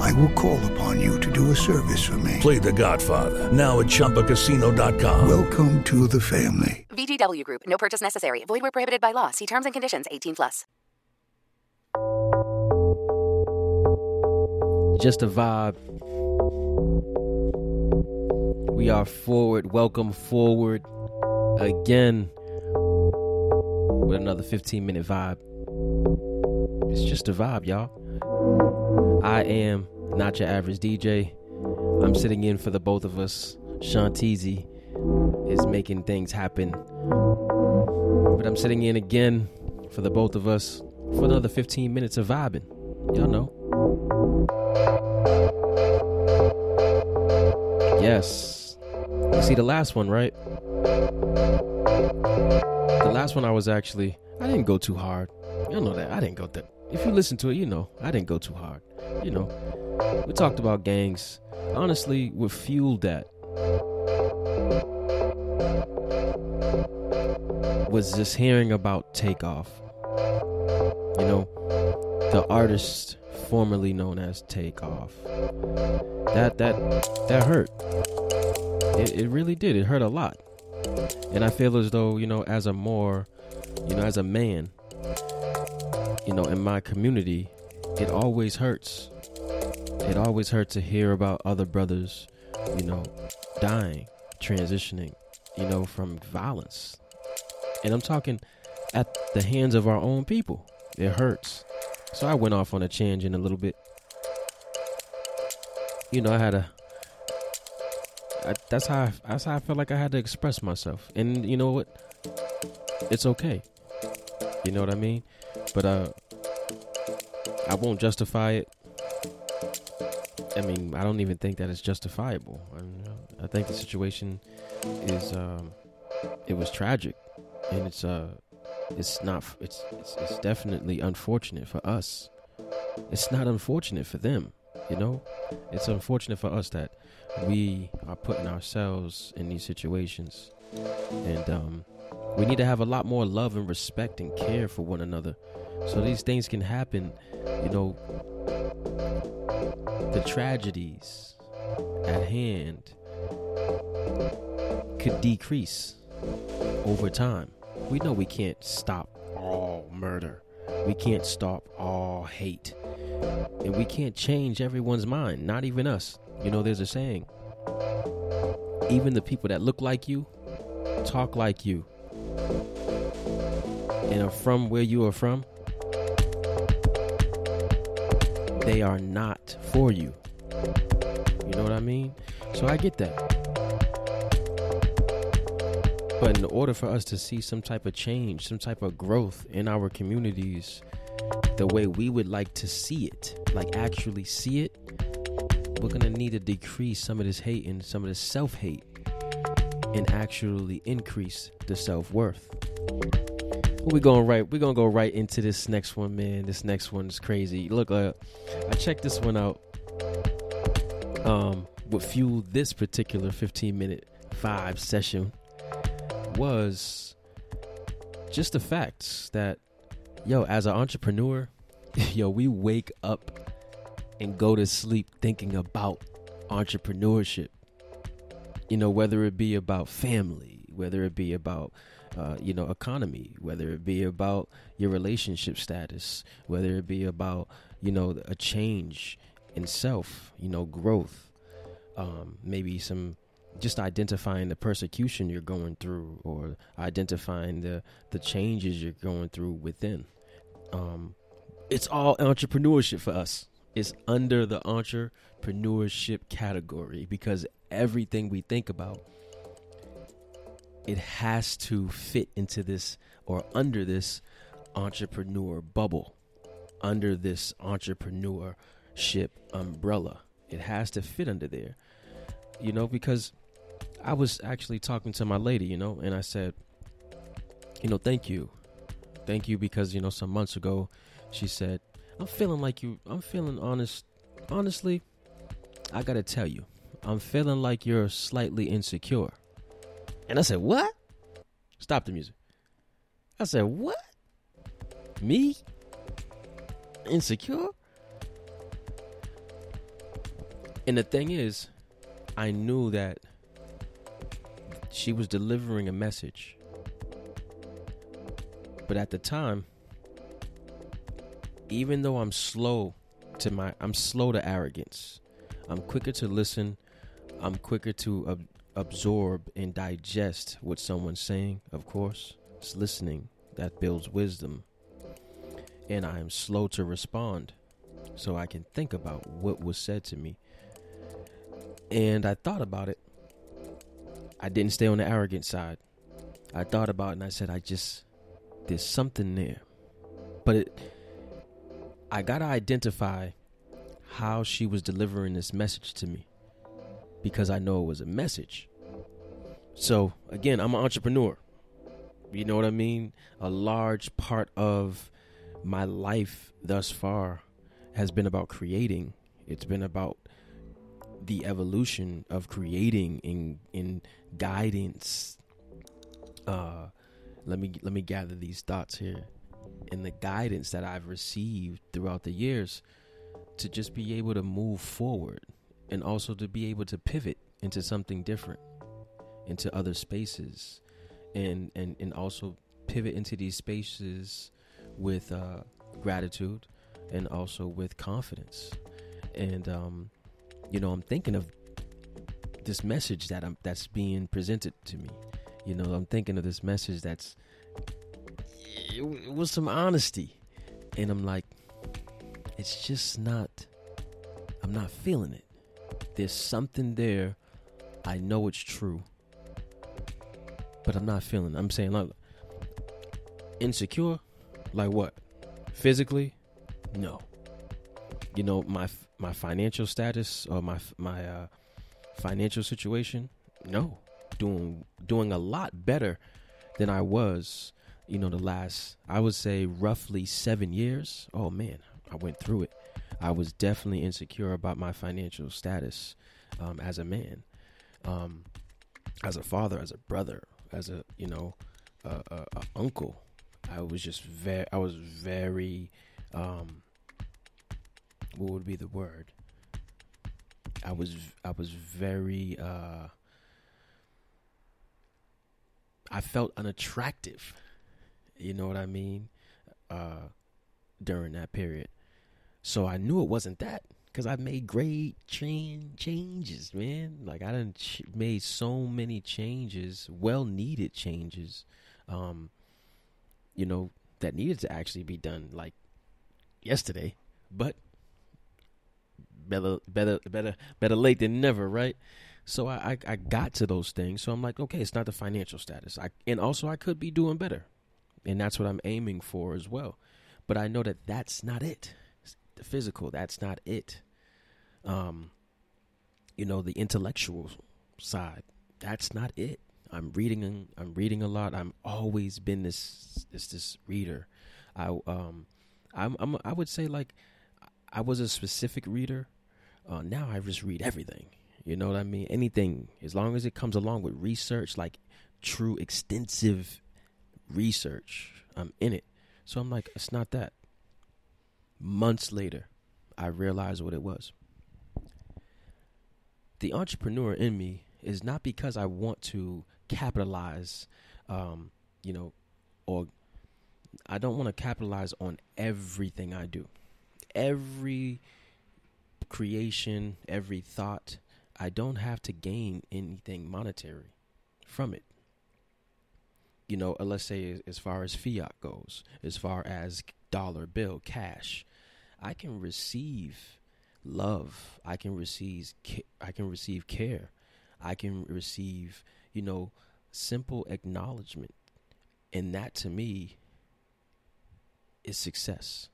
I will call upon you to do a service for me. Play The Godfather now at ChumbaCasino.com. Welcome to the family. VGW Group. No purchase necessary. Void where prohibited by law. See terms and conditions. 18+. Just a vibe. We are forward. Welcome forward again with another 15-minute vibe. It's just a vibe, y'all. I am not your average DJ. I'm sitting in for the both of us. Shanteezy is making things happen, but I'm sitting in again for the both of us for another 15 minutes of vibing. Y'all know. Yes. You see the last one, right? The last one I didn't go too hard. Y'all know that. I didn't go that. If you listen to it, you know, I didn't go too hard. You know, we talked about gangs. Honestly, what fueled that was just hearing about Takeoff. You know, the artist formerly known as Takeoff. That hurt. It really did. It hurt a lot. And I feel as though, you know, as a man, you know, in my community, it always hurts. It always hurts to hear about other brothers, you know, dying, transitioning, you know, from violence. And I'm talking at the hands of our own people. It hurts. So I went off on a tangent a little bit. You know, that's how I felt like I had to express myself. And you know what? It's okay. You know what I mean? But I won't justify it. I mean, I don't even think that it's justifiable. I think the situation is it was tragic, and it's definitely unfortunate for us. It's not unfortunate for them, you know? It's unfortunate for us that we are putting ourselves in these situations. And we need to have a lot more love and respect and care for one another, so these things can happen, you know, the tragedies at hand could decrease over time. We know we can't stop all murder. We can't stop all hate. And we can't change everyone's mind, not even us. You know, there's a saying, even the people that look like you, talk like you, and are from where you are from, they are not for you. You know what I mean? So I get that. But in order for us to see some type of change, some type of growth in our communities, the way we would like to see it, like actually see it, we're going to need to decrease some of this hate and some of this self-hate and actually increase the self-worth. We're going to go right into this next one, man. This next one is crazy. Look, I checked this one out. What fueled this particular 15-minute vibe session was just the facts that, yo, as an entrepreneur, yo, we wake up and go to sleep thinking about entrepreneurship. You know, whether it be about family, whether it be about, you know, economy, whether it be about your relationship status, whether it be about, you know, a change in self, you know, growth, maybe some just identifying the persecution you're going through, or identifying the changes you're going through within. It's all entrepreneurship for us. It's under the entrepreneurship category, because everything we think about, it has to fit into this, or under this entrepreneur bubble, under this entrepreneurship umbrella. It has to fit under there, you know, because I was actually talking to my lady, you know, and I said, you know, thank you. Thank you because, you know, some months ago she said, honestly, I gotta tell you, I'm feeling like you're slightly insecure. And I said, what? Stop the music. I said, what? Me? Insecure? And the thing is, I knew that she was delivering a message. But at the time, even though I'm slow to arrogance, I'm quicker to listen, I'm quicker to absorb and digest what someone's saying, of course. It's listening that builds wisdom. And I am slow to respond, so I can think about what was said to me. And I thought about it. I didn't stay on the arrogant side. I thought about it and I said, there's something there. But I got to identify how she was delivering this message to me, because I know it was a message. So again, I'm an entrepreneur. You know what I mean? A large part of my life thus far has been about creating. It's been about the evolution of creating in guidance. Let me gather these thoughts here, and the guidance that I've received throughout the years to just be able to move forward, and also to be able to pivot into something different, into other spaces, and also pivot into these spaces with gratitude and also with confidence. And you know, I'm thinking of this message that's being presented to me. You know, I'm thinking of this message it was some honesty, and I'm like, it's just not. I'm not feeling it. There's something there. I know it's true, but I'm not feeling it. I'm saying, like, insecure, like what? Physically, no. You know, my financial status, or my financial situation, no. Doing a lot better than I was. You know, the last, I would say, roughly 7 years. Oh man, I went through it. I was definitely insecure about my financial status as a man, as a father, as a brother, as a, you know, a uncle. I was very what would be the word? I was very I felt unattractive. You know what I mean? During that period. So I knew it wasn't that, because I made great changes, man. Like, I done made so many changes, well-needed changes, you know, that needed to actually be done, like, yesterday. But better late than never, right? So I got to those things. So I'm like, okay, it's not the financial status. And also I could be doing better. And that's what I'm aiming for as well. But I know that that's not it. The physical, that's not it. You know, the intellectual side, that's not it. I'm reading a lot. I'm always been this reader. I would say, like, I was a specific reader. Now I just read everything. You know what I mean? Anything, as long as it comes along with research, like true extensive research, I'm in it. So I'm like, it's not that. Months later, I realized what it was. The entrepreneur in me is not because I want to capitalize, you know, or I don't want to capitalize on everything I do. Every creation, every thought, I don't have to gain anything monetary from it. You know, let's say as far as fiat goes, as far as dollar bill, cash, I can receive love. I can receive care. I can receive, you know, simple acknowledgement. And that, to me, is success.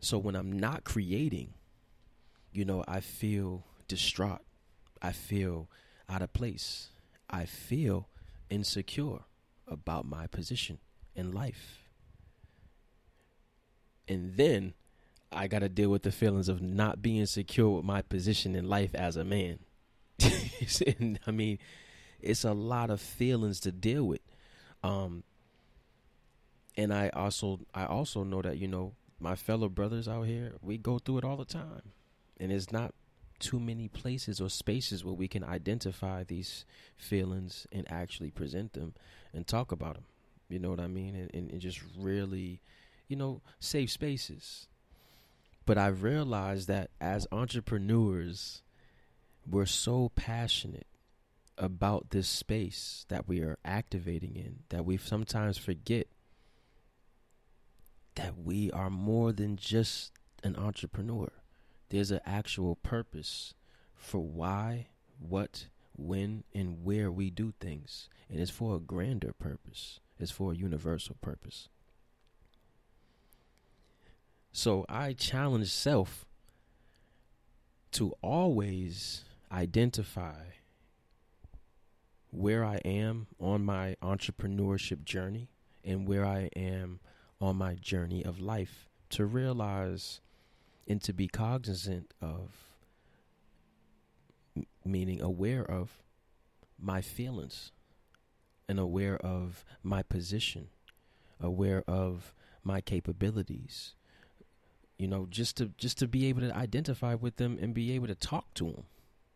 So when I'm not creating, you know, I feel distraught. I feel out of place. I feel insecure. about my position in life. And then I got to deal with the feelings of not being secure with my position in life as a man. I mean, it's a lot of feelings to deal with. And I also know that, you know, my fellow brothers out here, we go through it all the time. And it's not too many places or spaces where we can identify these feelings and actually present them and talk about them. You know what I mean? And just really, you know, safe spaces. But I've realized that as entrepreneurs, we're so passionate about this space that we are activating in that we sometimes forget that we are more than just an entrepreneur. There's an actual purpose for why, what, when, and where we do things. And it's for a grander purpose. It's for a universal purpose. So I challenge self to always identify where I am on my entrepreneurship journey and where I am on my journey of life, to realize and to be cognizant of, meaning aware of my feelings and aware of my position, aware of my capabilities. You know, just to be able to identify with them and be able to talk to them,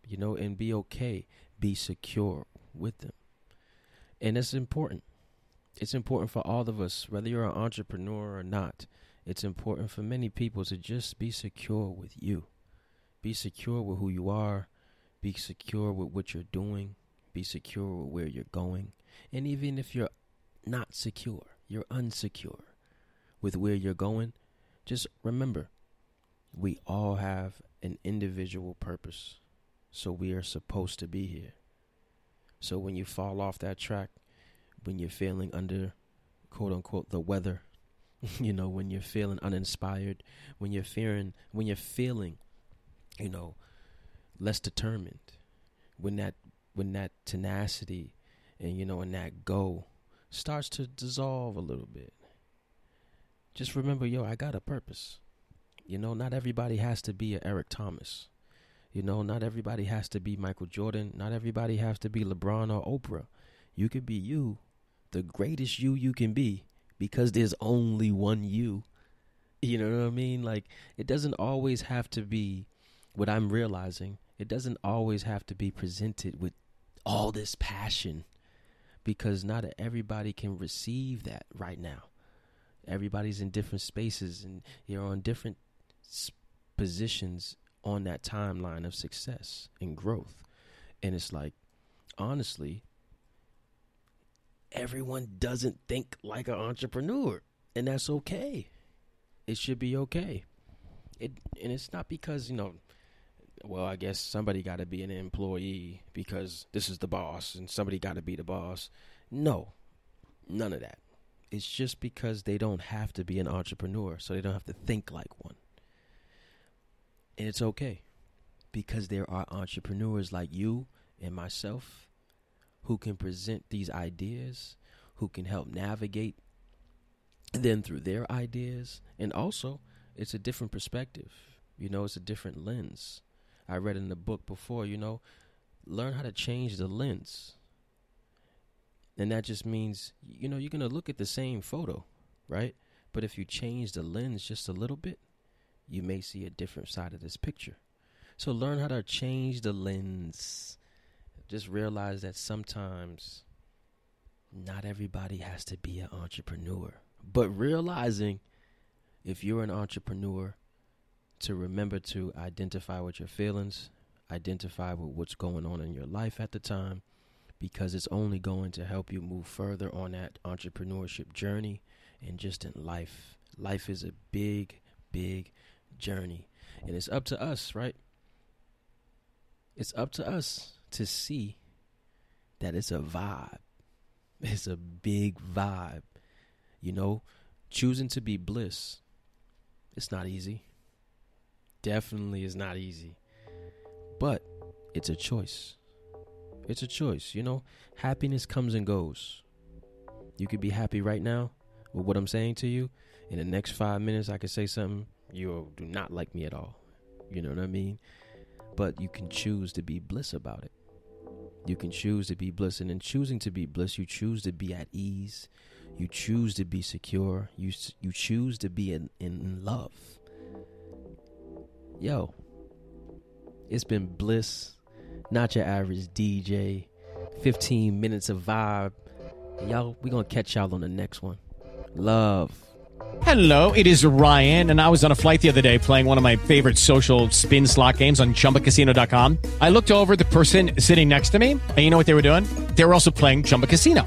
you know, and be okay, be secure with them. And it's important. It's important for all of us, whether you're an entrepreneur or not. It's important for many people to just be secure with you. Be secure with who you are. Be secure with what you're doing. Be secure with where you're going. And even if you're not secure, you're unsecure with where you're going, just remember, we all have an individual purpose, so we are supposed to be here. So when you fall off that track, when you're feeling under, quote unquote, the weather, you know, when you're feeling uninspired, when you're feeling, you know, less determined, when that tenacity and, you know, and that go starts to dissolve a little bit, just remember, yo, I got a purpose. You know, not everybody has to be an Eric Thomas. You know, not everybody has to be Michael Jordan. Not everybody has to be LeBron or Oprah. You could be you, the greatest you can be, because there's only one you. You know what I mean? Like, it doesn't always have to be what I'm realizing. It doesn't always have to be presented with all this passion, because not everybody can receive that right now. Everybody's in different spaces and you're on different positions on that timeline of success and growth. And it's like, honestly, everyone doesn't think like an entrepreneur, and that's okay. It should be okay. And it's not because, you know, well, I guess somebody got to be an employee because this is the boss and somebody got to be the boss. No, none of that. It's just because they don't have to be an entrepreneur, so they don't have to think like one. And it's okay, because there are entrepreneurs like you and myself who can present these ideas, who can help navigate them through their ideas. And also, it's a different perspective. You know, it's a different lens. I read in the book before, you know, learn how to change the lens. And that just means, you know, you're going to look at the same photo, right? But if you change the lens just a little bit, you may see a different side of this picture. So learn how to change the lens. Just realize that sometimes not everybody has to be an entrepreneur. But realizing if you're an entrepreneur, to remember to identify with your feelings, identify with what's going on in your life at the time, because it's only going to help you move further on that entrepreneurship journey and just in life. Life is a big, big journey. And it's up to us, right? It's up to us to see that it's a vibe. It's a big vibe. You know, choosing to be bliss, it's not easy. Definitely is not easy. But it's a choice. It's a choice, you know. Happiness comes and goes. You could be happy right now with what I'm saying to you. In the next 5 minutes, I could say something. You do not like me at all. You know what I mean? But you can choose to be bliss about it. You can choose to be bliss. And in choosing to be bliss, you choose to be at ease. You choose to be secure. You choose to be in love. Yo, it's been Bliss, not your average DJ. 15 minutes of vibe. Y'all, we gonna catch y'all on the next one. Love. Hello, it is Ryan, and I was on a flight the other day playing one of my favorite social spin slot games on ChumbaCasino.com. I looked over at the person sitting next to me, and you know what they were doing? They were also playing Chumba Casino.